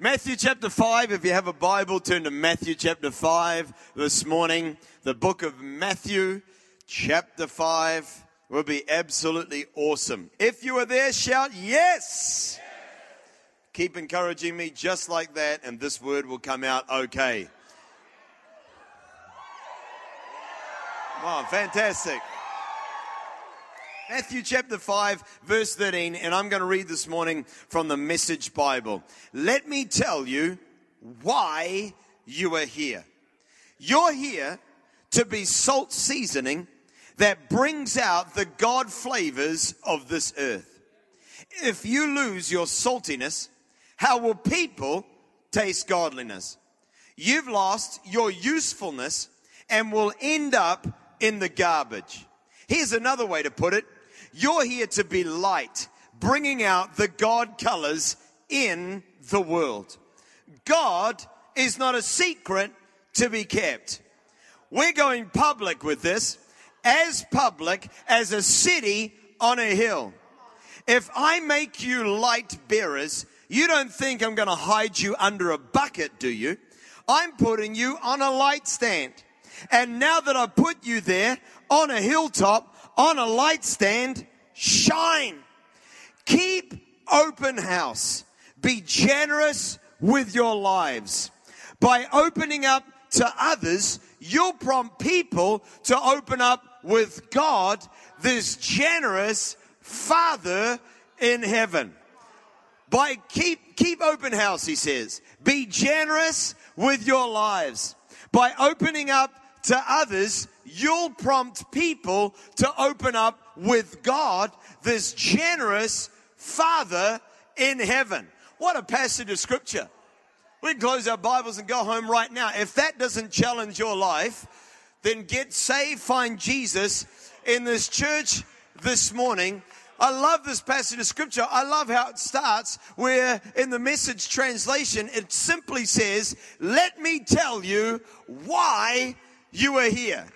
Matthew chapter 5, if you have a Bible, turn to Matthew chapter 5 this morning. The book of Matthew chapter 5 will be absolutely awesome. If you are there, shout yes. Yes. Keep encouraging me just like that, and this word will come out okay. Wow, fantastic. Matthew chapter 5, verse 13, and I'm going to read this morning from the Message Bible. Let me tell you why you are here. You're here to be salt seasoning that brings out the God flavors of this earth. If you lose your saltiness, how will people taste godliness? You've lost your usefulness and will end up in the garbage. Here's another way to put it. You're here to be light, bringing out the God colors in the world. God is not a secret to be kept. We're going public with this, as public as a city on a hill. If I make you light bearers, you don't think I'm going to hide you under a bucket, do you? I'm putting you on a light stand. And now that I put you there, on a hilltop, on a light stand, shine. Keep open house. Be generous with your lives. By opening up to others, you'll prompt people to open up with God, this generous Father in heaven. By keep open house, he says. Be generous with your lives. By opening up to others, you'll prompt people to open up with God, this generous Father in heaven. What a passage of Scripture. We can close our Bibles and go home right now. If that doesn't challenge your life, then get saved, find Jesus in this church this morning. I love this passage of Scripture. I love how it starts, where in the Message translation, it simply says, let me tell you why you are here.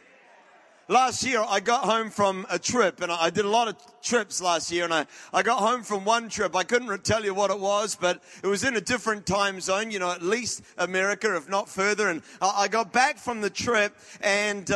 Last year, I got home from a trip, and I did a lot of trips last year, and I got home from one trip. I couldn't tell you what it was, but it was in a different time zone, you know, at least America, if not further. And I got back from the trip, and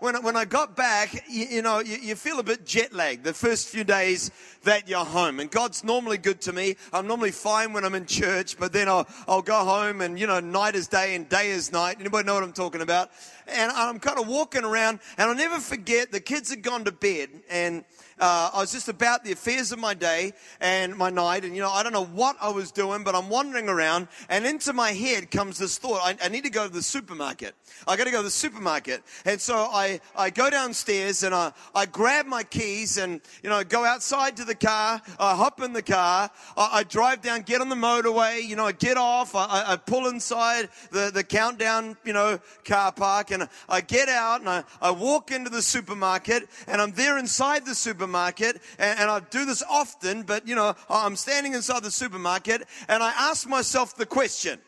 when I got back, you feel a bit jet-lagged the first few days that you're home. And God's normally good to me. I'm normally fine when I'm in church, but then I'll go home, and, you know, night is day and day is night. Anybody know what I'm talking about? And I'm kind of walking around, and I'll never forget, the kids had gone to bed, and I was just about the affairs of my day and my night, and, you know, I don't know what I was doing, but I'm wandering around, and into my head comes this thought, I need to go to the supermarket. I got to go to the supermarket. And so I go downstairs, and I grab my keys, and, you know, go outside to the car. I hop in the car. I drive down, get on the motorway, you know, I get off. I pull inside the Countdown, you know, car park, and I get out, and I walk into the supermarket, and I'm there inside the supermarket, and I do this often, but, you know, I'm standing inside the supermarket, and I ask myself the question,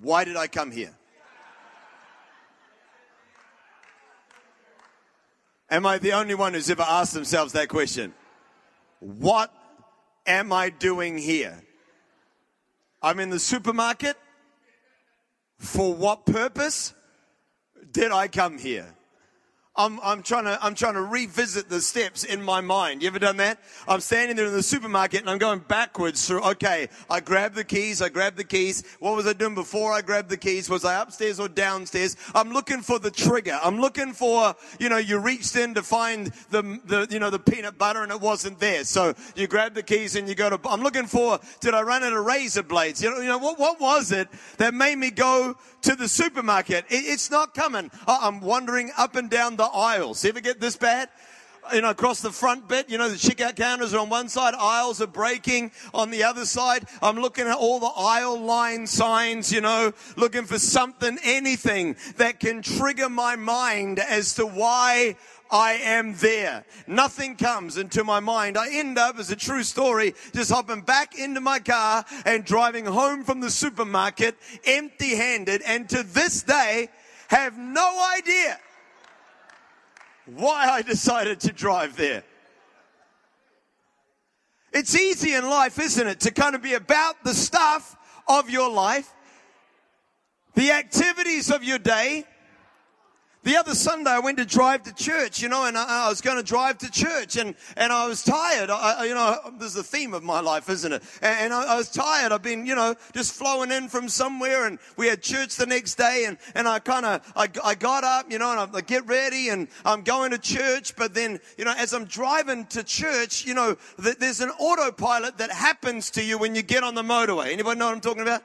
why did I come here? Am I the only one who's ever asked themselves that question? What am I doing here? I'm in the supermarket. For what purpose did I come here? I'm trying to revisit the steps in my mind. You ever done that? I'm standing there in the supermarket, and I'm going backwards through, okay, I grabbed the keys. What was I doing before I grabbed the keys? Was I upstairs or downstairs? I'm looking for the trigger. I'm looking for, you know, you reached in to find the peanut butter, and it wasn't there. So you grab the keys and you go to, I'm looking for, did I run out of razor blades? You know what was it that made me go to the supermarket? It's not coming. I'm wandering up and down the aisles. Ever get this bad? You know, across the front bit, you know, the checkout counters are on one side, aisles are breaking on the other side. I'm looking at all the aisle line signs, you know, looking for something, anything that can trigger my mind as to why I am there. Nothing comes into my mind. I end up, as a true story, just hopping back into my car and driving home from the supermarket empty-handed, and to this day have no idea why I decided to drive there. It's easy in life, isn't it, to kind of be about the stuff of your life, the activities of your day. The other Sunday, I went to drive to church, and I was going to drive to church, and I was tired. This is the theme of my life, isn't it? And I was tired. I've been, just flowing in from somewhere, and we had church the next day, and I kind of, I got up, and I get ready, and I'm going to church, but then, as I'm driving to church, there's an autopilot that happens to you when you get on the motorway. Anybody know what I'm talking about?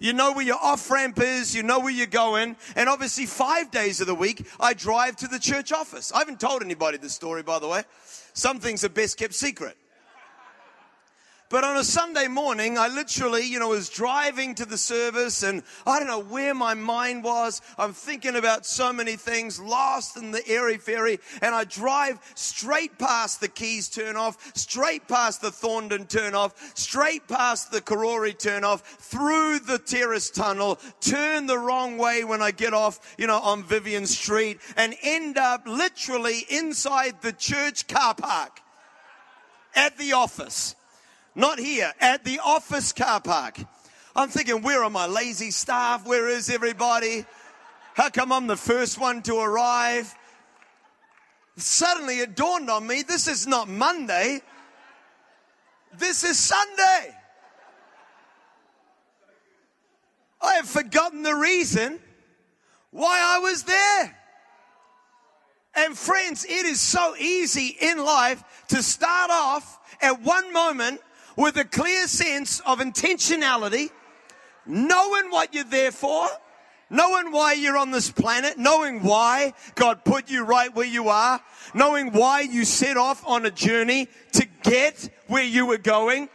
You know where your off-ramp is. You know where you're going. And obviously 5 days of the week, I drive to the church office. I haven't told anybody this story, by the way. Some things are best kept secret. But on a Sunday morning, I literally, was driving to the service, and I don't know where my mind was. I'm thinking about so many things, lost in the airy fairy, and I drive straight past the Keys turnoff, straight past the Thorndon turnoff, straight past the Karori turnoff, through the Terrace Tunnel, turn the wrong way when I get off, on Vivian Street, and end up literally inside the church car park at the office. Not here, at the office car park. I'm thinking, where are my lazy staff? Where is everybody? How come I'm the first one to arrive? Suddenly it dawned on me, this is not Monday. This is Sunday. I have forgotten the reason why I was there. And friends, it is so easy in life to start off at one moment with a clear sense of intentionality, knowing what you're there for, knowing why you're on this planet, knowing why God put you right where you are, knowing why you set off on a journey to get where you were going.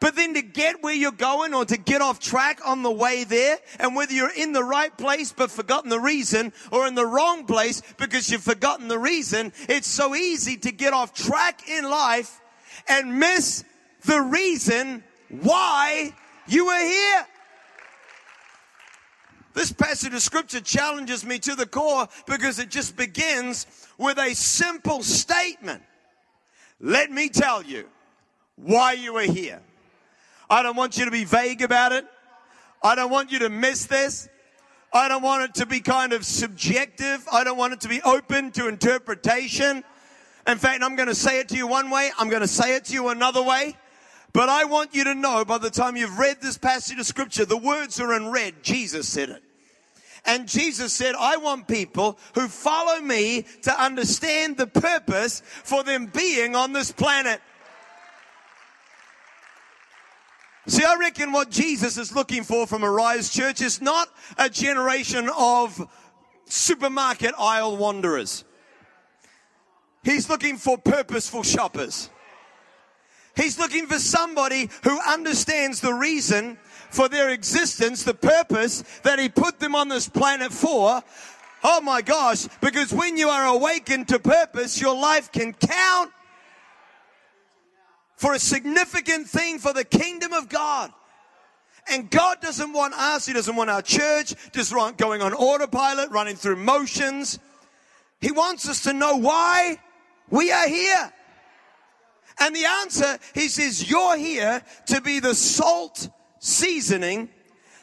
But then to get where you're going or to get off track on the way there, and whether you're in the right place but forgotten the reason, or in the wrong place because you've forgotten the reason, it's so easy to get off track in life and miss the reason why you are here. This passage of scripture challenges me to the core because it just begins with a simple statement. Let me tell you why you are here. I don't want you to be vague about it. I don't want you to miss this. I don't want it to be kind of subjective. I don't want it to be open to interpretation. In fact, I'm going to say it to you one way. I'm going to say it to you another way. But I want you to know by the time you've read this passage of scripture, the words are in red. Jesus said it. And Jesus said, I want people who follow me to understand the purpose for them being on this planet. See, I reckon what Jesus is looking for from Arise Church is not a generation of supermarket aisle wanderers. He's looking for purposeful shoppers. He's looking for somebody who understands the reason for their existence, the purpose that he put them on this planet for. Oh my gosh, because when you are awakened to purpose, your life can count for a significant thing for the kingdom of God. And God doesn't want us, he doesn't want our church just going on autopilot, running through motions. He wants us to know why we are here. And the answer, he says, you're here to be the salt seasoning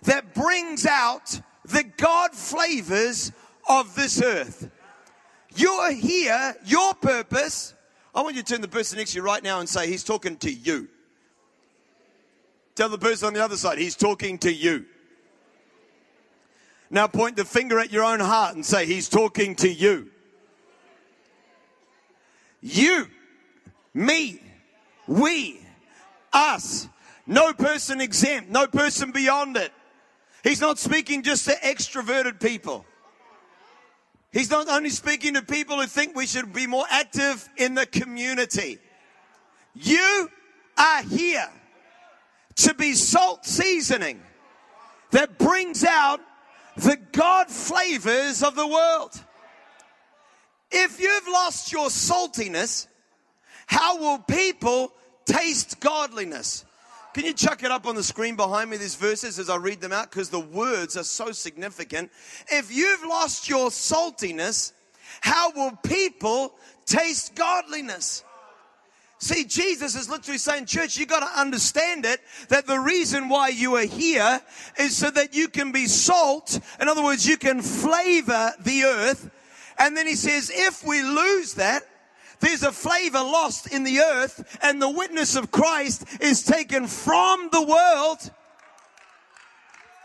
that brings out the God flavors of this earth. You're here, your purpose. I want you to turn to the person next to you right now and say, he's talking to you. Tell the person on the other side, he's talking to you. Now point the finger at your own heart and say, he's talking to you. You, me, we, us. No person exempt, no person beyond it. He's not speaking just to extroverted people. He's not only speaking to people who think we should be more active in the community. You are here to be salt seasoning that brings out the God flavors of the world. If you've lost your saltiness, how will people taste godliness? Can you chuck it up on the screen behind me, these verses, as I read them out? Because the words are so significant. If you've lost your saltiness, how will people taste godliness? See, Jesus is literally saying, church, you got to understand it, that the reason why you are here is so that you can be salt. In other words, you can flavor the earth. And then he says, if we lose that, there's a flavor lost in the earth, and the witness of Christ is taken from the world.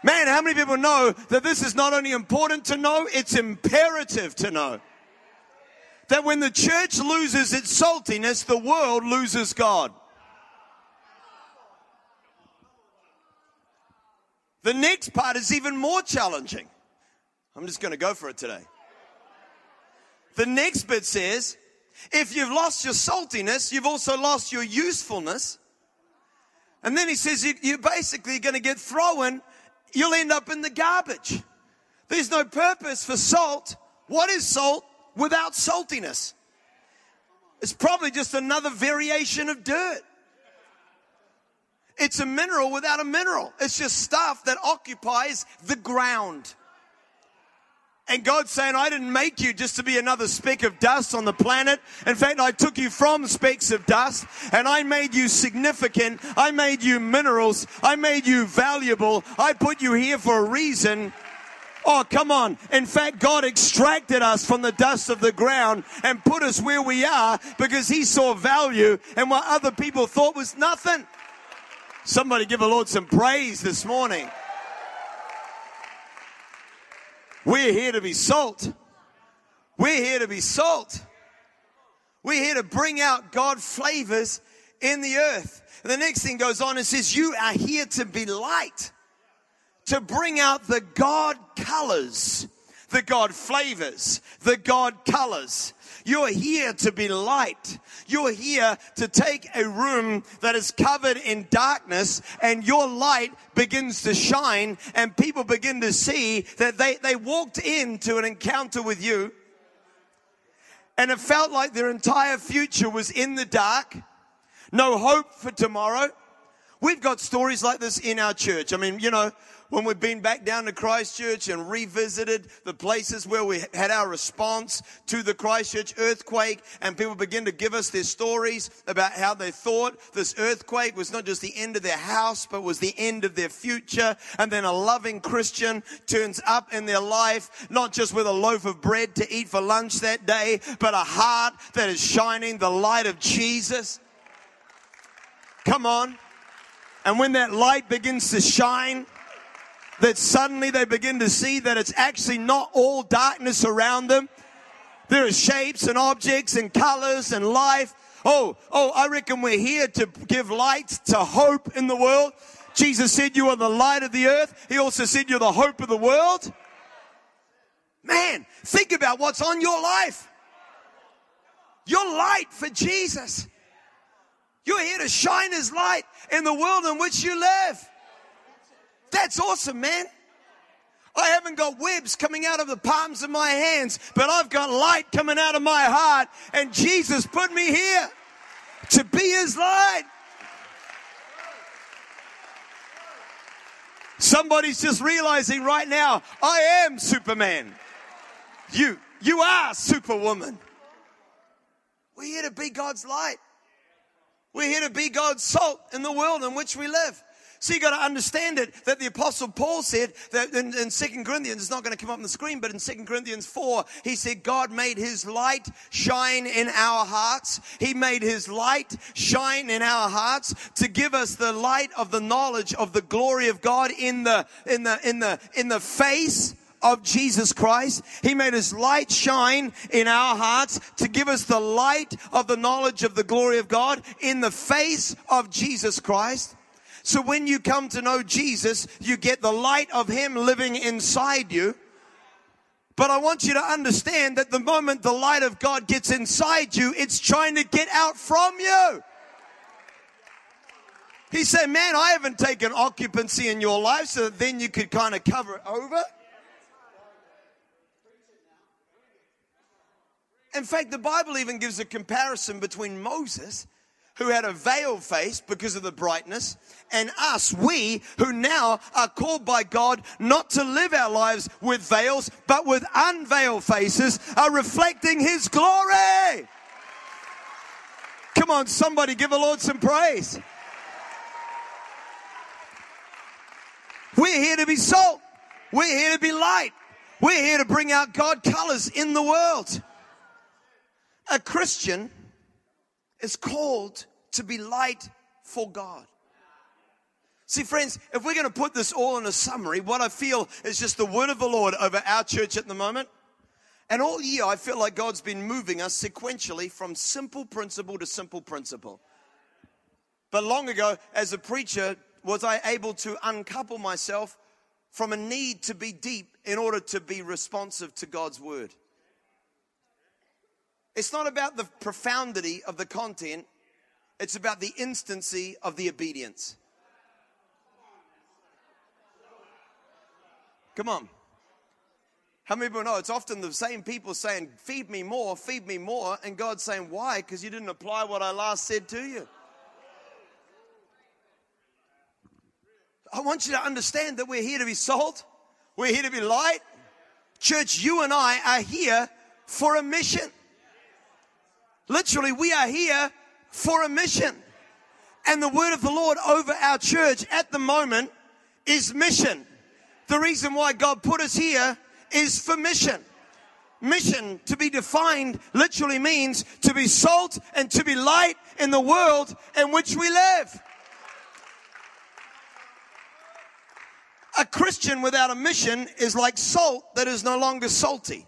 Man, how many people know that this is not only important to know, it's imperative to know? That when the church loses its saltiness, the world loses God. The next part is even more challenging. I'm just going to go for it today. The next bit says, if you've lost your saltiness, you've also lost your usefulness. And then he says, you're basically going to get thrown. You'll end up in the garbage. There's no purpose for salt. What is salt without saltiness? It's probably just another variation of dirt. It's a mineral without a mineral. It's just stuff that occupies the ground. And God's saying, I didn't make you just to be another speck of dust on the planet. In fact, I took you from specks of dust, and I made you significant. I made you minerals. I made you valuable. I put you here for a reason. Oh, come on. In fact, God extracted us from the dust of the ground and put us where we are because he saw value in what other people thought was nothing. Somebody give the Lord some praise this morning. We're here to be salt. We're here to be salt. We're here to bring out God flavors in the earth. And the next thing goes on and says, you are here to be light, to bring out the God colors, the God flavors, the God colors. You're here to be light. You're here to take a room that is covered in darkness, and your light begins to shine, and people begin to see that they walked into an encounter with you, and it felt like their entire future was in the dark. No hope for tomorrow. We've got stories like this in our church. I mean, you know, when we've been back down to Christchurch and revisited the places where we had our response to the Christchurch earthquake, and people begin to give us their stories about how they thought this earthquake was not just the end of their house, but was the end of their future. And then a loving Christian turns up in their life, not just with a loaf of bread to eat for lunch that day, but a heart that is shining the light of Jesus. Come on. And when that light begins to shine, that suddenly they begin to see that it's actually not all darkness around them. There are shapes and objects and colors and life. Oh, I reckon we're here to give light to hope in the world. Jesus said you are the light of the earth. He also said you're the hope of the world. Man, think about what's on your life. Your light for Jesus. You're here to shine his light in the world in which you live. That's awesome, man. I haven't got webs coming out of the palms of my hands, but I've got light coming out of my heart, and Jesus put me here to be his light. Somebody's just realizing right now, I am Superman. You are Superwoman. We're here to be God's light. We're here to be God's salt in the world in which we live. So you got to understand it, that the Apostle Paul said that in 2 Corinthians, it's not going to come up on the screen, but in 2 Corinthians 4, he said, God made his light shine in our hearts. He made his light shine in our hearts to give us the light of the knowledge of the glory of God in the face of Jesus Christ. He made his light shine in our hearts to give us the light of the knowledge of the glory of God in the face of Jesus Christ. So when you come to know Jesus, you get the light of him living inside you. But I want you to understand that the moment the light of God gets inside you, it's trying to get out from you. He said, man, I haven't taken occupancy in your life, so that then you could kind of cover it over. In fact, the Bible even gives a comparison between Moses, who had a veiled face because of the brightness, and us, we, who now are called by God not to live our lives with veils, but with unveiled faces, are reflecting his glory. Come on, somebody give the Lord some praise. We're here to be salt. We're here to be light. We're here to bring out God colors in the world. A Christian is called to be light for God. See, friends, if we're going to put this all in a summary, what I feel is just the word of the Lord over our church at the moment. And all year, I feel like God's been moving us sequentially from simple principle to simple principle. But long ago, as a preacher, was I able to uncouple myself from a need to be deep in order to be responsive to God's word. It's not about the profundity of the content. It's about the instancy of the obedience. Come on. How many people know it's often the same people saying, feed me more, and God's saying, why? Because you didn't apply what I last said to you. I want you to understand that we're here to be salt. We're here to be light. Church, you and I are here for a mission. Literally, we are here for a mission. And the word of the Lord over our church at the moment is mission. The reason why God put us here is for mission. Mission, to be defined, literally means to be salt and to be light in the world in which we live. A Christian without a mission is like salt that is no longer salty.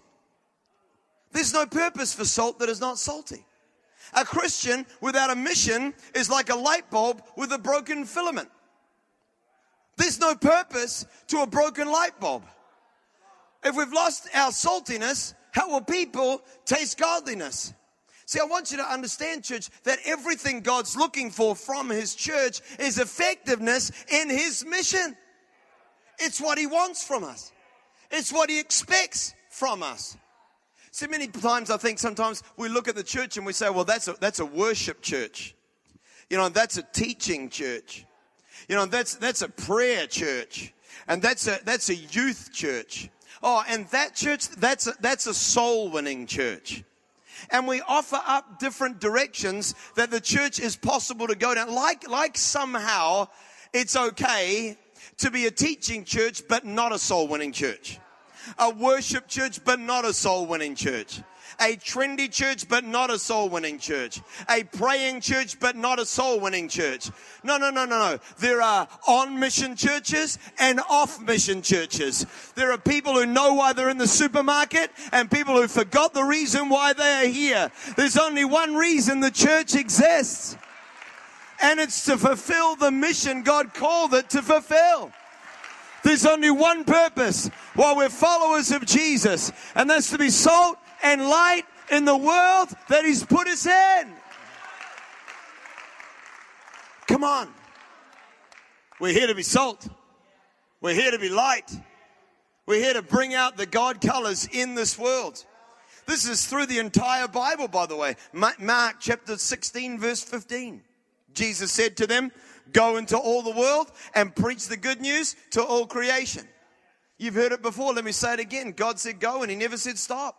There's no purpose for salt that is not salty. A Christian without a mission is like a light bulb with a broken filament. There's no purpose to a broken light bulb. If we've lost our saltiness, how will people taste godliness? See, I want you to understand, church, that everything God's looking for from his church is effectiveness in his mission. It's what he wants from us. It's what he expects from us. See, many times I think sometimes we look at the church and we say, well, that's a worship church. You know, that's a teaching church. You know, that's a prayer church. And that's a youth church. Oh, and that church, that's a soul-winning church. And we offer up different directions that the church is possible to go down. Like somehow it's okay to be a teaching church but not a soul-winning church. A worship church but not a soul-winning church. A trendy church but not a soul-winning church. A praying church but not a soul-winning church. No. There are on-mission churches and off-mission churches. There are people who know why they're in the supermarket and people who forgot the reason why they are here. There's only one reason the church exists. And it's to fulfill the mission God called it to fulfill. There's only one purpose while we're followers of Jesus, and that's to be salt and light in the world that he's put us in. Come on. We're here to be salt. We're here to be light. We're here to bring out the God colors in this world. This is through the entire Bible, by the way. Mark chapter 16, verse 15. Jesus said to them, go into all the world and preach the good news to all creation. You've heard it before. Let me say it again. God said go, and he never said stop.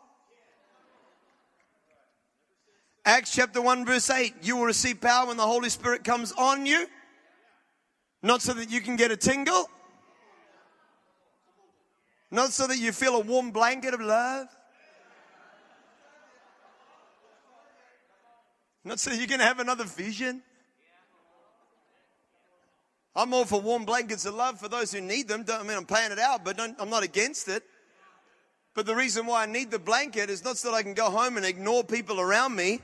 Acts chapter 1 verse 8, you will receive power when the Holy Spirit comes on you. Not so that you can get a tingle. Not so that you feel a warm blanket of love. Not so that you can have another vision. I'm all for warm blankets of love for those who need them. I'm paying it out, but I'm not against it. But the reason why I need the blanket is not so that I can go home and ignore people around me.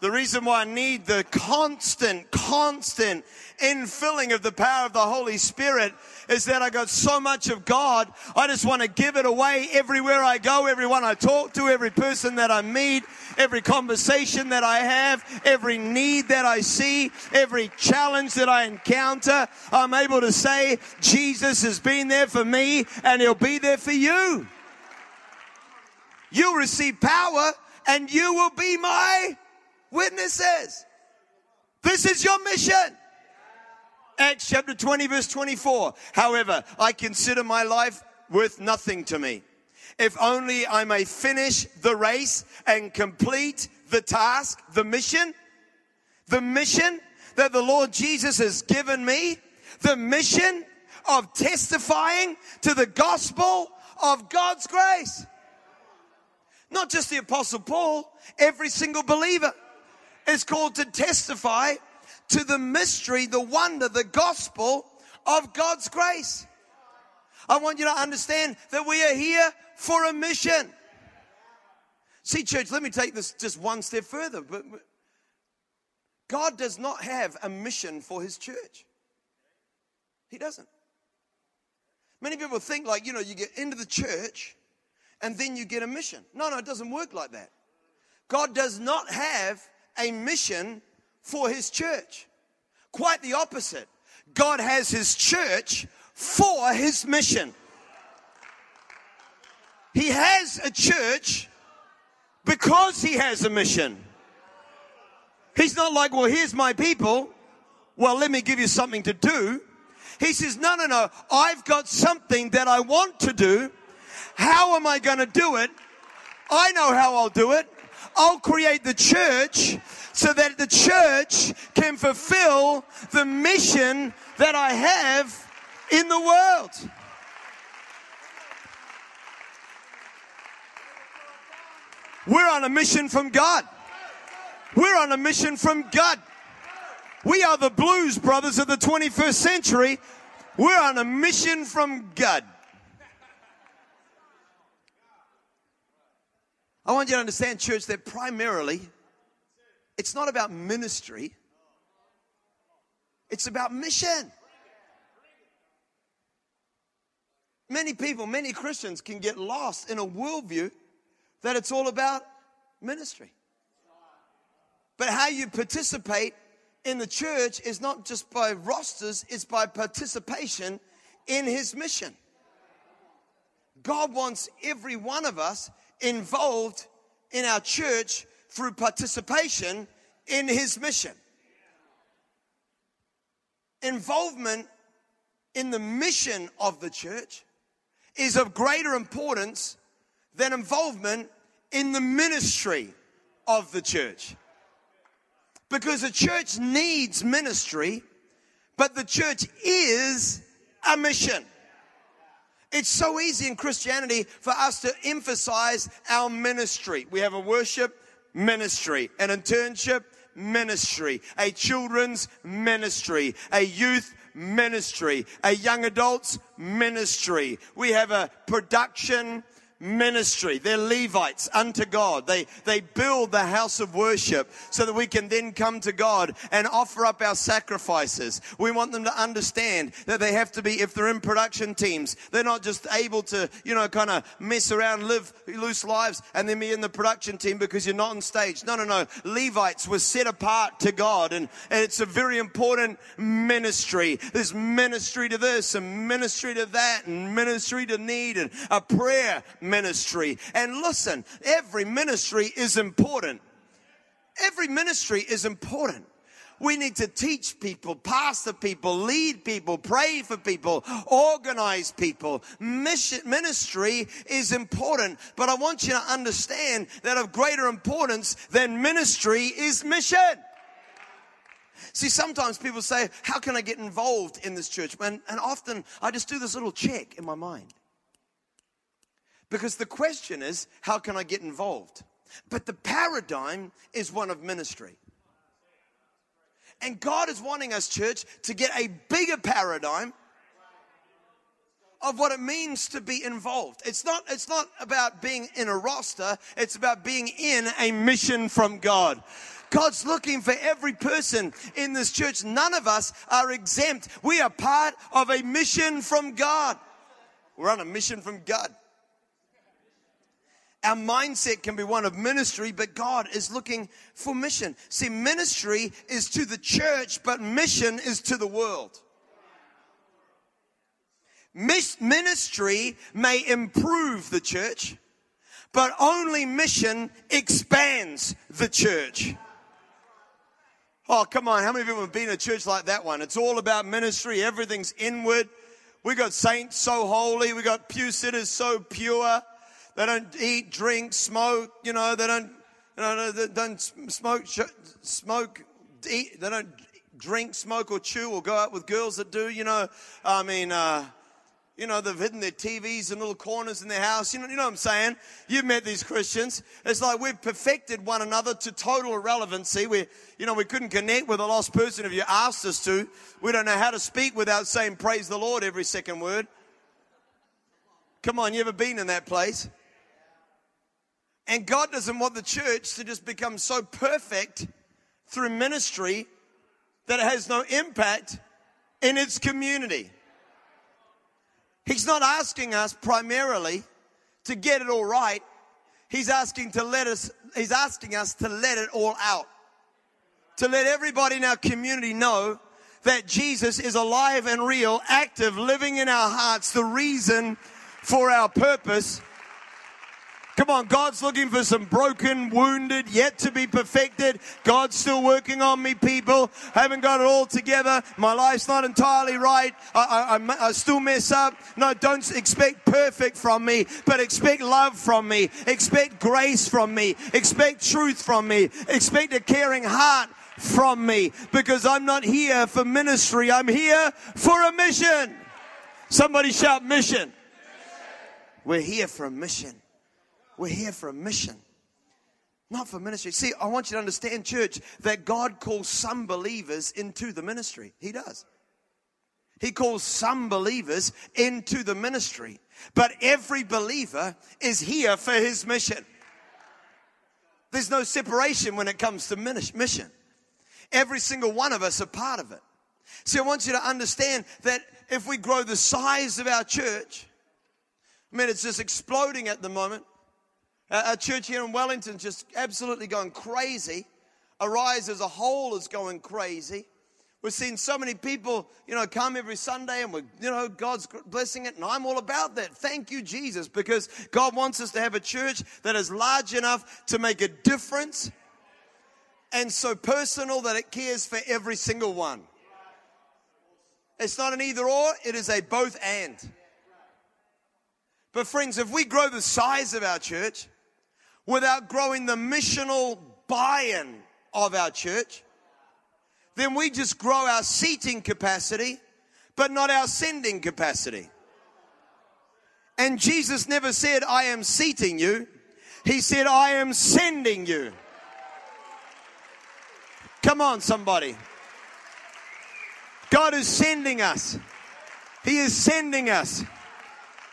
The reason why I need the constant infilling of the power of the Holy Spirit is that I got so much of God, I just want to give it away everywhere I go, everyone I talk to, every person that I meet, every conversation that I have, every need that I see, every challenge that I encounter. I'm able to say, Jesus has been there for me and he'll be there for you. You'll receive power and you will be my witnesses. This is your mission. Acts chapter 20 verse 24. However, I consider my life worth nothing to me, if only I may finish the race and complete the task, the mission that the Lord Jesus has given me, the mission of testifying to the gospel of God's grace. Not just the Apostle Paul, every single believer is called to testify to the mystery, the wonder, the gospel of God's grace. I want you to understand that we are here for a mission. See, church, let me take this just one step further. God does not have a mission for his church. He doesn't. Many people think like, you get into the church and then you get a mission. No, it doesn't work like that. God does not have a mission for his church. Quite the opposite. God has his church for his mission. He has a church because he has a mission. He's not like, well, here's my people. Well, let me give you something to do. He says, no. I've got something that I want to do. How am I going to do it? I know how I'll do it. I'll create the church so that the church can fulfill the mission that I have in the world. We're on a mission from God. We're on a mission from God. We are the Blues Brothers of the 21st century. We're on a mission from God. I want you to understand, church, that primarily it's not about ministry. It's about mission. Many people, many Christians can get lost in a worldview that it's all about ministry. But how you participate in the church is not just by rosters, it's by participation in his mission. God wants every one of us involved in our church through participation in his mission. Involvement in the mission of the church is of greater importance than involvement in the ministry of the church. Because the church needs ministry, but the church is a mission. It's so easy in Christianity for us to emphasize our ministry. We have a worship ministry, an internship ministry, a children's ministry, a youth ministry, a young adults ministry. We have a production ministry. They're Levites unto God. They build the house of worship so that we can then come to God and offer up our sacrifices. We want them to understand that they have to be, if they're in production teams, they're not just able to, kind of mess around, live loose lives and then be in the production team because you're not on stage. No. Levites were set apart to God, and it's a very important ministry. There's ministry to this and ministry to that and ministry to need and a prayer ministry. And listen, every ministry is important. Every ministry is important. We need to teach people, pastor people, lead people, pray for people, organize people. Ministry is important, but I want you to understand that of greater importance than ministry is mission. See, sometimes people say, how can I get involved in this church? And often I just do this little check in my mind. Because the question is, how can I get involved? But the paradigm is one of ministry. And God is wanting us, church, to get a bigger paradigm of what it means to be involved. It's not about being in a roster. It's about being in a mission from God. God's looking for every person in this church. None of us are exempt. We are part of a mission from God. We're on a mission from God. Our mindset can be one of ministry, but God is looking for mission. See, ministry is to the church, but mission is to the world. Ministry may improve the church, but only mission expands the church. Oh, come on. How many people have been in a church like that one? It's all about ministry. Everything's inward. We got saints so holy. We got pew sitters so pure. They don't eat, drink, smoke, they don't They don't smoke, eat. They don't drink, smoke, or chew, or go out with girls that do. They've hidden their TVs in little corners in their house. You know what I'm saying? You've met these Christians. It's like we've perfected one another to total irrelevancy. We couldn't connect with a lost person if you asked us to. We don't know how to speak without saying praise the Lord every second word. Come on, you ever been in that place? And God doesn't want the church to just become so perfect through ministry that it has no impact in its community. He's not asking us primarily to get it all right. He's asking us to let it all out. To let everybody in our community know that Jesus is alive and real, active, living in our hearts, the reason for our purpose. Come on, God's looking for some broken, wounded, yet to be perfected. God's still working on me, people. I haven't got it all together. My life's not entirely right. I still mess up. No, don't expect perfect from me, but expect love from me. Expect grace from me. Expect truth from me. Expect a caring heart from me, because I'm not here for ministry. I'm here for a mission. Somebody shout mission. We're here for a mission. We're here for a mission, not for ministry. See, I want you to understand, church, that God calls some believers into the ministry. He does. He calls some believers into the ministry. But every believer is here for his mission. There's no separation when it comes to mission. Every single one of us are part of it. See, I want you to understand that if we grow the size of our church, it's just exploding at the moment. Our church here in Wellington just absolutely going crazy. Arise as a whole is going crazy. We're seeing so many people, come every Sunday, and God's blessing it, and I'm all about that. Thank you, Jesus, because God wants us to have a church that is large enough to make a difference and so personal that it cares for every single one. It's not an either or, it is a both and. But friends, if we grow the size of our church without growing the missional buy-in of our church, then we just grow our seating capacity, but not our sending capacity. And Jesus never said, I am seating you. He said, I am sending you. Come on, somebody. God is sending us. He is sending us.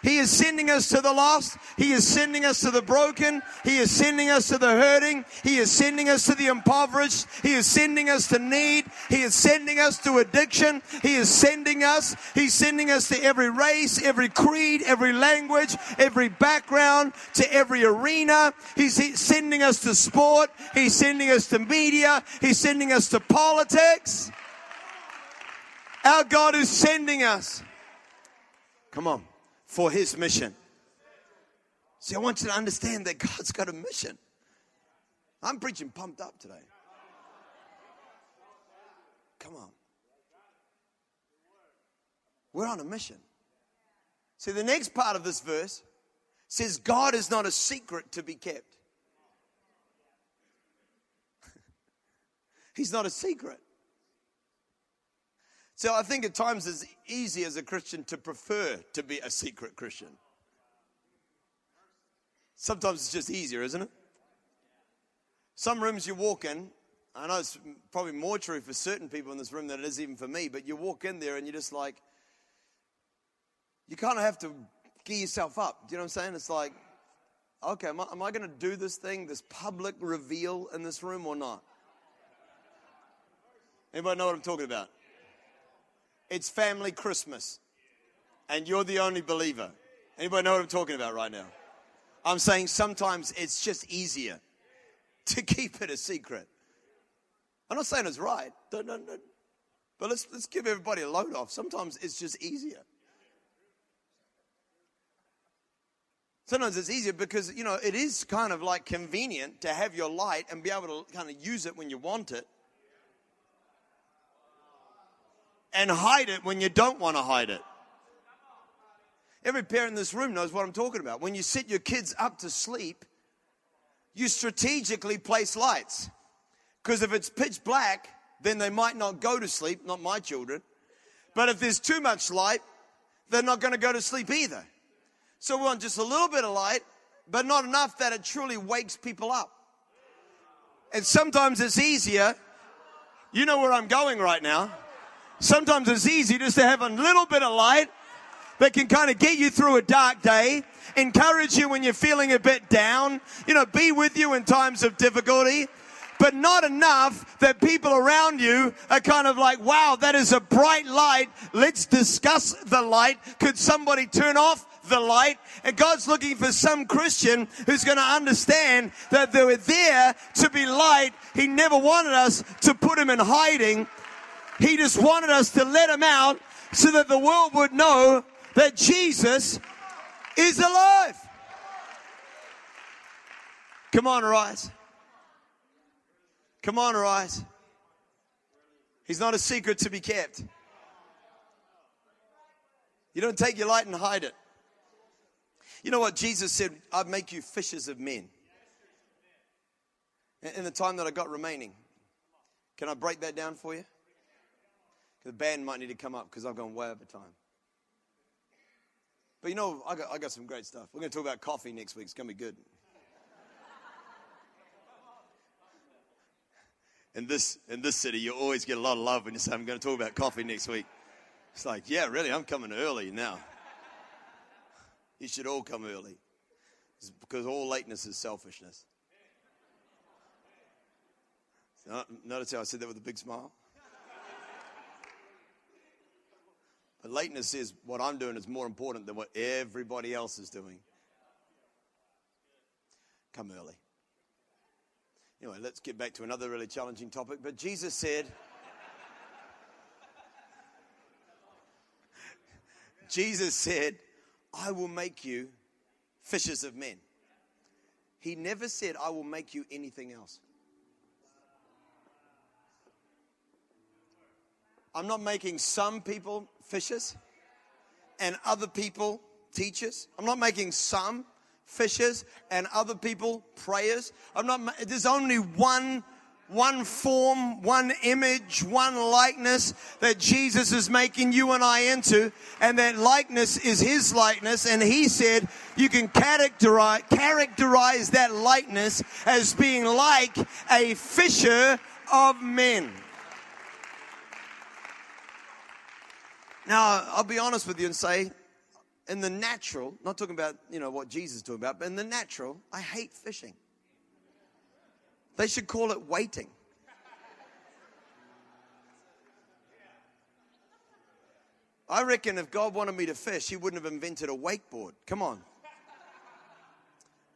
He is sending us to the lost. He is sending us to the broken. He is sending us to the hurting. He is sending us to the impoverished. He is sending us to need. He is sending us to addiction. He is sending us. He's sending us to every race, every creed, every language, every background, to every arena. He's sending us to sport. He's sending us to media. He's sending us to politics. Our God is sending us. Come on. For his mission. See, I want you to understand that God's got a mission. I'm preaching pumped up today. Come on. We're on a mission. See, the next part of this verse says, God is not a secret to be kept. He's not a secret. So I think at times it's easy as a Christian to prefer to be a secret Christian. Sometimes it's just easier, isn't it? Some rooms you walk in, I know it's probably more true for certain people in this room than it is even for me, but you walk in there and you're just like, you kind of have to gear yourself up. Do you know what I'm saying? It's like, okay, am I going to do this thing, this public reveal in this room or not? Anybody know what I'm talking about? It's family Christmas, and you're the only believer. Anybody know what I'm talking about right now? I'm saying sometimes it's just easier to keep it a secret. I'm not saying it's right, no. But let's give everybody a load off. Sometimes it's just easier. Sometimes it's easier because, it is kind of like convenient to have your light and be able to kind of use it when you want it. And hide it when you don't want to hide it. Every parent in this room knows what I'm talking about. When you set your kids up to sleep, you strategically place lights. Because if it's pitch black, then they might not go to sleep, not my children. But if there's too much light, they're not going to go to sleep either. So we want just a little bit of light, but not enough that it truly wakes people up. And sometimes it's easier. You know where I'm going right now. Sometimes it's easy just to have a little bit of light that can kind of get you through a dark day, encourage you when you're feeling a bit down, you know, be with you in times of difficulty, but not enough that people around you are kind of like, wow, that is a bright light. Let's discuss the light. Could somebody turn off the light? And God's looking for some Christian who's going to understand that they were there to be light. He never wanted us to put him in hiding. He just wanted us to let him out so that the world would know that Jesus is alive. Come on, arise. Come on, arise. He's not a secret to be kept. You don't take your light and hide it. You know what Jesus said? I'd make you fishers of men. In the time that I got remaining, can I break that down for you? The band might need to come up because I've gone way over time. But you know, I got some great stuff. We're going to talk about coffee next week. It's going to be good. In this city, you always get a lot of love when you say, I'm going to talk about coffee next week. It's like, yeah, really, I'm coming early now. You should all come early. It's because all lateness is selfishness. Notice how I said that with a big smile? But lateness is what I'm doing is more important than what everybody else is doing. Come early. Anyway, let's get back to another really challenging topic. But Jesus said, I will make you fishers of men. He never said, I will make you anything else. I'm not making some people fishers and other people teachers. I'm not making some fishers and other people prayers. I'm not. There's only one form, one image, one likeness that Jesus is making you and I into, and that likeness is his likeness. And he said you can characterize that likeness as being like a fisher of men. Now, I'll be honest with you and say, in the natural, not talking about, you know, what Jesus is talking about, but in the natural, I hate fishing. They should call it waiting. I reckon if God wanted me to fish, he wouldn't have invented a wakeboard. Come on.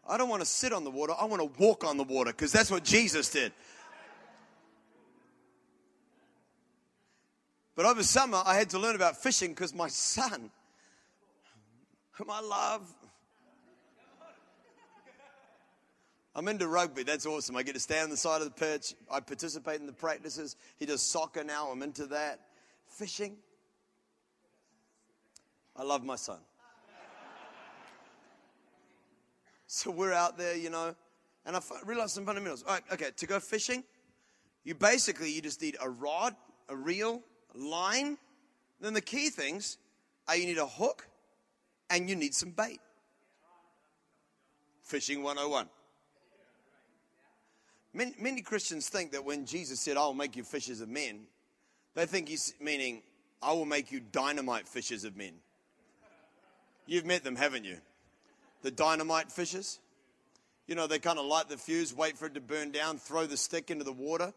I don't want to sit on the water. I want to walk on the water because that's what Jesus did. But over summer, I had to learn about fishing because my son, whom I love, I'm into rugby. That's awesome. I get to stay on the side of the pitch. I participate in the practices. He does soccer now. I'm into that. Fishing. I love my son. So we're out there, you know, and I realized some fundamentals. All right, okay, to go fishing, you just need a rod, a reel, a line. Then the key things are you need a hook and you need some bait. Fishing 101. Many Christians think that when Jesus said, I will make you fishers of men, they think he's meaning, I will make you dynamite fishers of men. You've met them, haven't you? The dynamite fishers. You know, they kind of light the fuse, wait for it to burn down, throw the stick into the water.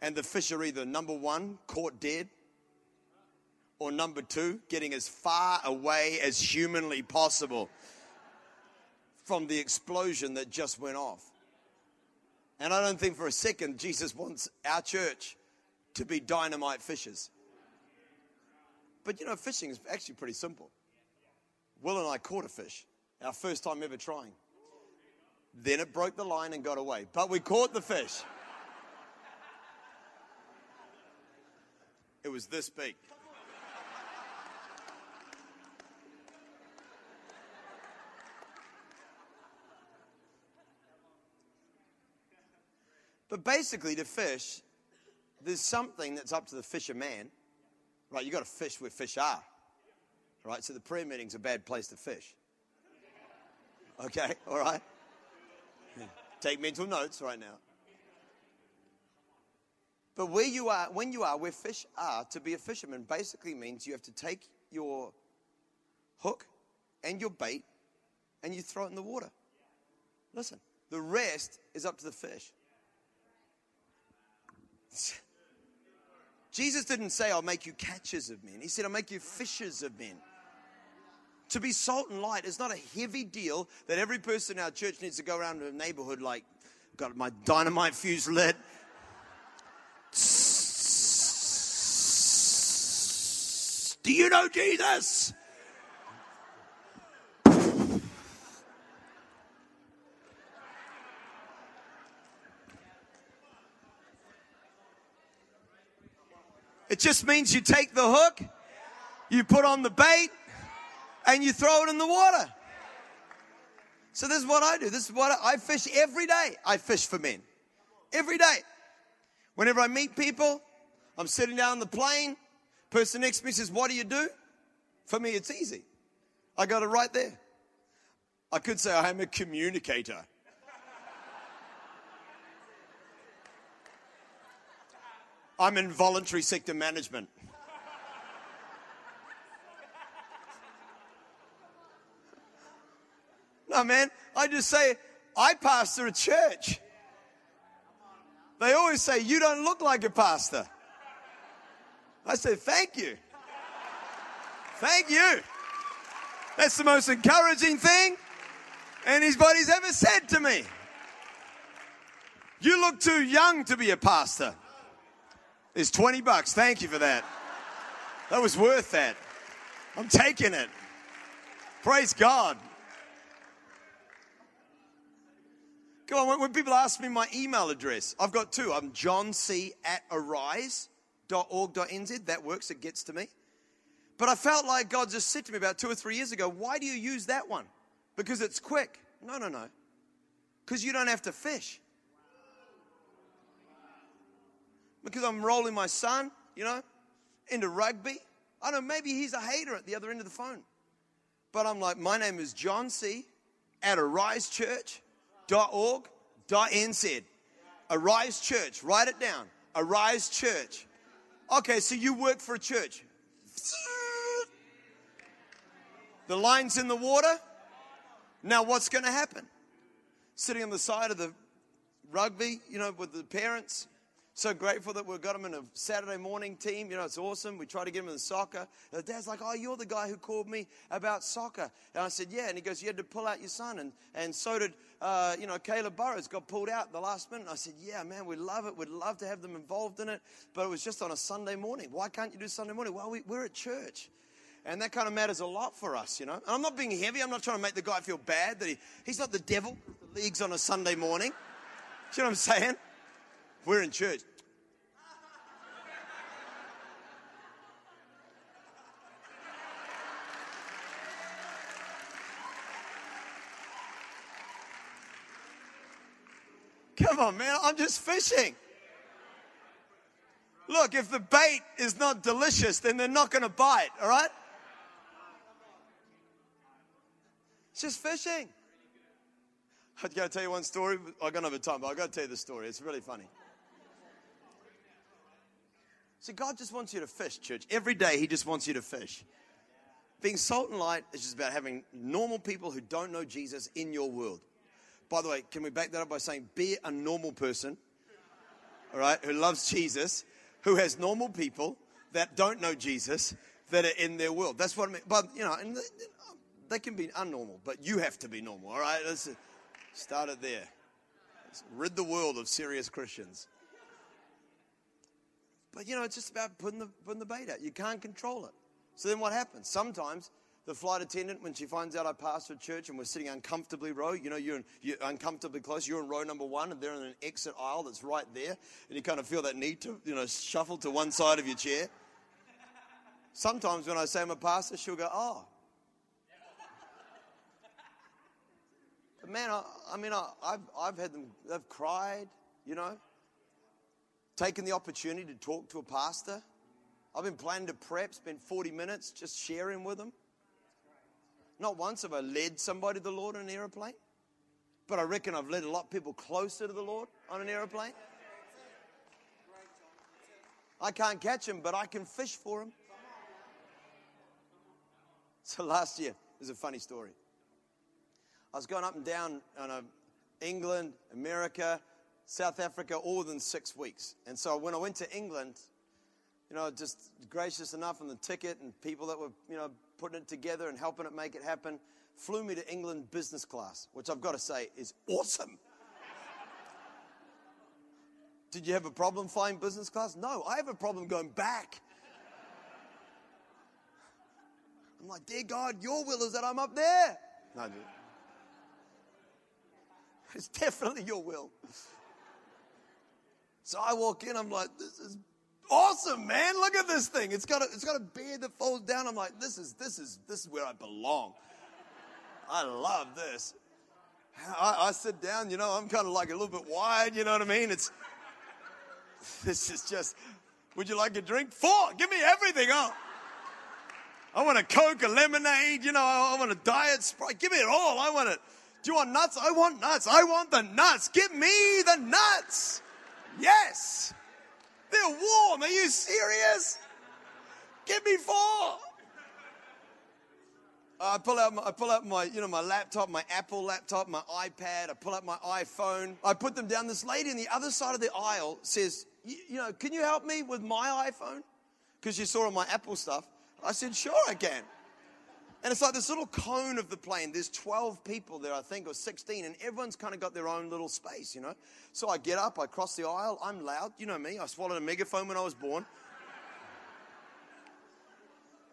And the fish are either number one, caught dead, or number two, getting as far away as humanly possible from the explosion that just went off. And I don't think for a second Jesus wants our church to be dynamite fishers. But you know, fishing is actually pretty simple. Will and I caught a fish, our first time ever trying. Then it broke the line and got away, but we caught the fish. It was this big. But basically to fish, there's something that's up to the fisherman. Right, you've got to fish where fish are. Right, so the prayer meeting's a bad place to fish. Okay, all right. Take mental notes right now. But where you are, when you are, where fish are, to be a fisherman basically means you have to take your hook and your bait and you throw it in the water. Listen, the rest is up to the fish. Jesus didn't say, I'll make you catchers of men. He said, I'll make you fishers of men. To be salt and light is not a heavy deal that every person in our church needs to go around to a neighborhood like, got my dynamite fuse lit. Do you know Jesus? It just means you take the hook, you put on the bait, and you throw it in the water. So this is what I do. This is what I fish every day. I fish for men. Every day. Whenever I meet people, I'm sitting down on the plane. Person next to me says, what do you do? For me, it's easy. I got it right there. I could say I'm a communicator. I'm in voluntary sector management. No, man, I just say, I pastor a church. They always say, you don't look like a pastor. I say, thank you. Thank you. That's the most encouraging thing anybody's ever said to me. You look too young to be a pastor. It's $20. Thank you for that. That was worth that. I'm taking it. Praise God. Come on, when people ask me my email address, I've got two. I'm johnc@arise.org.nz. That works. It gets to me. But I felt like God just said to me about 2 or 3 years ago, why do you use that one? Because it's quick. No. Because you don't have to fish. Because I'm rolling my son, into rugby. I don't know, maybe he's a hater at the other end of the phone. But I'm like, my name is John C. at arisechurch.org.nz. Arise Church, write it down. Arise Church. Okay, so you work for a church. The line's in the water. Now what's going to happen? Sitting on the side of the rugby, with the parents. So grateful that we've got him in a Saturday morning team. It's awesome. We try to get him in the soccer. And the dad's like, oh, you're the guy who called me about soccer. And I said, yeah. And he goes, you had to pull out your son. And so did, Caleb Burrows got pulled out the last minute. And I said, yeah, man, we love it. We'd love to have them involved in it. But it was just on a Sunday morning. Why can't you do Sunday morning? Well, we're at church. And that kind of matters a lot for us, And I'm not being heavy. I'm not trying to make the guy feel bad. That he's not the devil. The league's on a Sunday morning. Do you know what I'm saying? We're in church. Come on, man, I'm just fishing. Look, if the bait is not delicious, then they're not going to bite, all right? It's just fishing. I've got to tell you one story. I don't have time, but I've got to tell you the story. It's really funny. So God just wants you to fish, church. Every day he just wants you to fish. Being salt and light is just about having normal people who don't know Jesus in your world. By the way, can we back that up by saying, be a normal person, all right, who loves Jesus, who has normal people that don't know Jesus that are in their world. That's what I mean. But, and they can be unnormal, but you have to be normal, all right? Let's start it there. Let's rid the world of serious Christians. But, it's just about putting the bait out. You can't control it. So then what happens? Sometimes the flight attendant, when she finds out I pastor a church and we're sitting uncomfortably row, you're uncomfortably close. You're in row number one and they're in an exit aisle that's right there. And you kind of feel that need to, shuffle to one side of your chair. Sometimes when I say I'm a pastor, she'll go, oh. But man, I've had them, they've cried, Taking the opportunity to talk to a pastor. I've been planning to prep, spend 40 minutes just sharing with them. Not once have I led somebody to the Lord on an aeroplane, but I reckon I've led a lot of people closer to the Lord on an aeroplane. I can't catch them, but I can fish for them. So last year, there's a funny story. I was going up and down on England, America, South Africa, all within 6 weeks. And so when I went to England, you know, just gracious enough on the ticket and people that were, you know, putting it together and helping it make it happen, flew me to England business class, which I've got to say is awesome. Did you have a problem flying business class? No, I have a problem going back. I'm like, dear God, your will is that I'm up there. No, dude. It's definitely your will. So I walk in, I'm like, this is awesome, man. Look at this thing. It's got a bed that folds down. I'm like, this is where I belong. I love this. I sit down, you know, I'm kind of like a little bit wide, you know what I mean? This is just, would you like a drink? 4, give me everything. Oh, I want a Coke, a lemonade, you know, I want a Diet Sprite. Give me it all. I want it. Do you want nuts? I want nuts. I want the nuts. Give me the nuts. Yes. They're warm. Are you serious? Give me 4. I pull out my, you know, my laptop, my Apple laptop, my iPad. I pull out my iPhone. I put them down. This lady on the other side of the aisle says, you know, can you help me with my iPhone? Because you saw all my Apple stuff. I said, sure, I can. And it's like this little cone of the plane. There's 12 people there, I think, or 16, and everyone's kind of got their own little space, you know. So I get up, I cross the aisle, I'm loud. You know me, I swallowed a megaphone when I was born.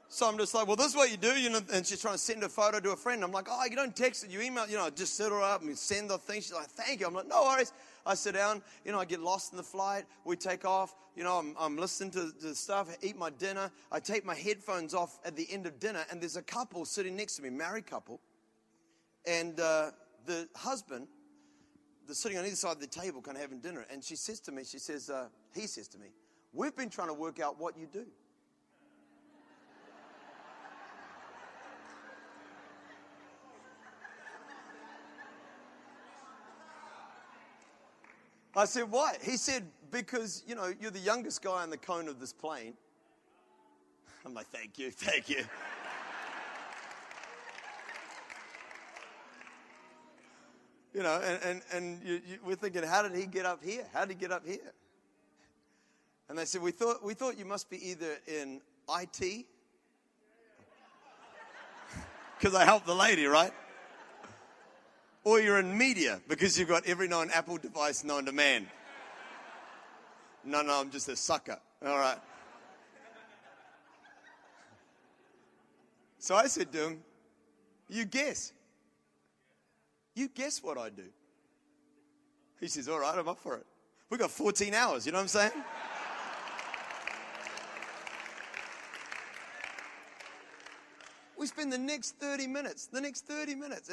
So I'm just like, well, this is what you do, you know. And she's trying to send a photo to a friend. I'm like, oh, you don't text it, you email, you know, just set her up and send the thing. She's like, thank you. I'm like, no worries. I sit down, you know, I get lost in the flight. We take off, you know, I'm listening to the stuff, I eat my dinner. I take my headphones off at the end of dinner, and there's a couple sitting next to me, married couple. And the husband, they're sitting on either side of the table kind of having dinner. And he says to me, we've been trying to work out what you do. I said, why? He said, because, you know, you're the youngest guy on the cone of this plane. I'm like, thank you. You know, and we're thinking, how did he get up here? And they said, we thought you must be either in IT, because I helped the lady, right? Or you're in media, because you've got every known Apple device known to man. No, I'm just a sucker. All right. So I said to him, you guess what I do. He says, all right, I'm up for it. We got 14 hours, you know what I'm saying? We spend the next 30 minutes. And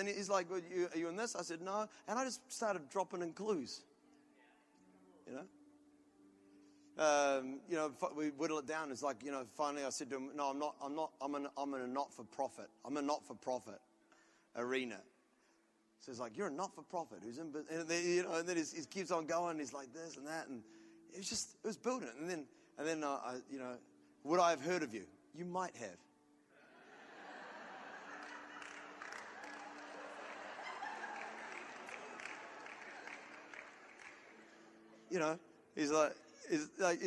he's like, well, are you in this? I said, no. And I just started dropping in clues. You know? You know, we whittle it down. It's like, you know, finally I said to him, no, I'm not. I'm in a not-for-profit. I'm a not-for-profit arena. So he's like, you're a not-for-profit. Who's in business? And then, you know, and then he keeps on going. He's like this and that. And it was building it. And then you know, would I have heard of you? You might have. You know, he's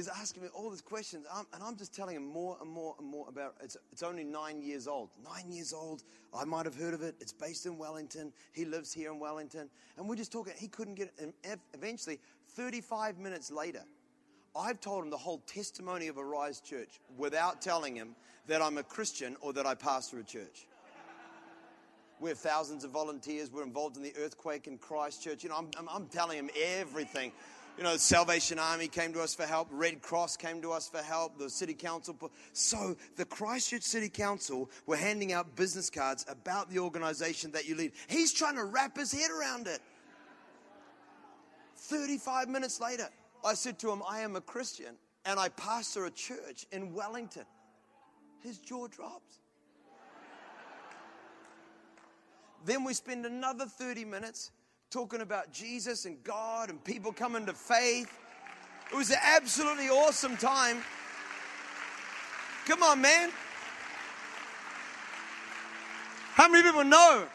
asking me all these questions, and I'm just telling him more and more and more about it. It's only 9 years old. 9 years old. I might have heard of it. It's based in Wellington. He lives here in Wellington, and we're just talking. He couldn't get it. And eventually, 35 minutes later, I've told him the whole testimony of Arise Church without telling him that I'm a Christian or that I pastor a church. We have thousands of volunteers. We're involved in the earthquake in Christchurch. You know, I'm telling him everything. You know, the Salvation Army came to us for help. Red Cross came to us for help. The City Council. So the Christchurch City Council were handing out business cards about the organisation that you lead. He's trying to wrap his head around it. 35 minutes later, I said to him, I am a Christian and I pastor a church in Wellington. His jaw drops. Then we spend another 30 minutes talking about Jesus and God and people coming to faith. It was an absolutely awesome time. Come on, man. How many people know?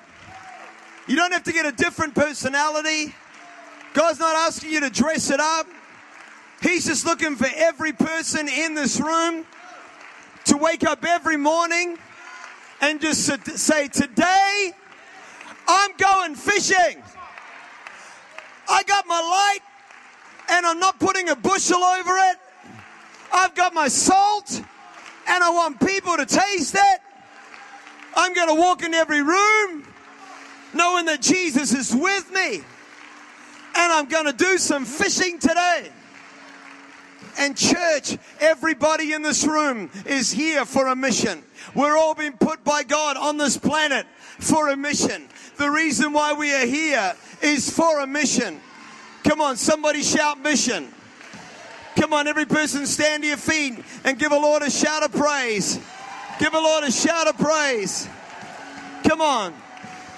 You don't have to get a different personality. God's not asking you to dress it up. He's just looking for every person in this room to wake up every morning and just say, today, I'm going fishing. I got my light and I'm not putting a bushel over it. I've got my salt and I want people to taste it. I'm going to walk in every room knowing that Jesus is with me. And I'm going to do some fishing today. And church, everybody in this room is here for a mission. We're all being put by God on this planet for a mission. The reason why we are here is for a mission. Come on, somebody shout mission. Come on, every person stand to your feet and give the Lord a shout of praise. Give the Lord a shout of praise. Come on.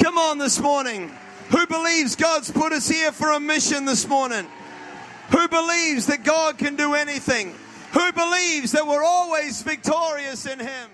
Come on this morning. Who believes God's put us here for a mission this morning? Who believes that God can do anything? Who believes that we're always victorious in Him?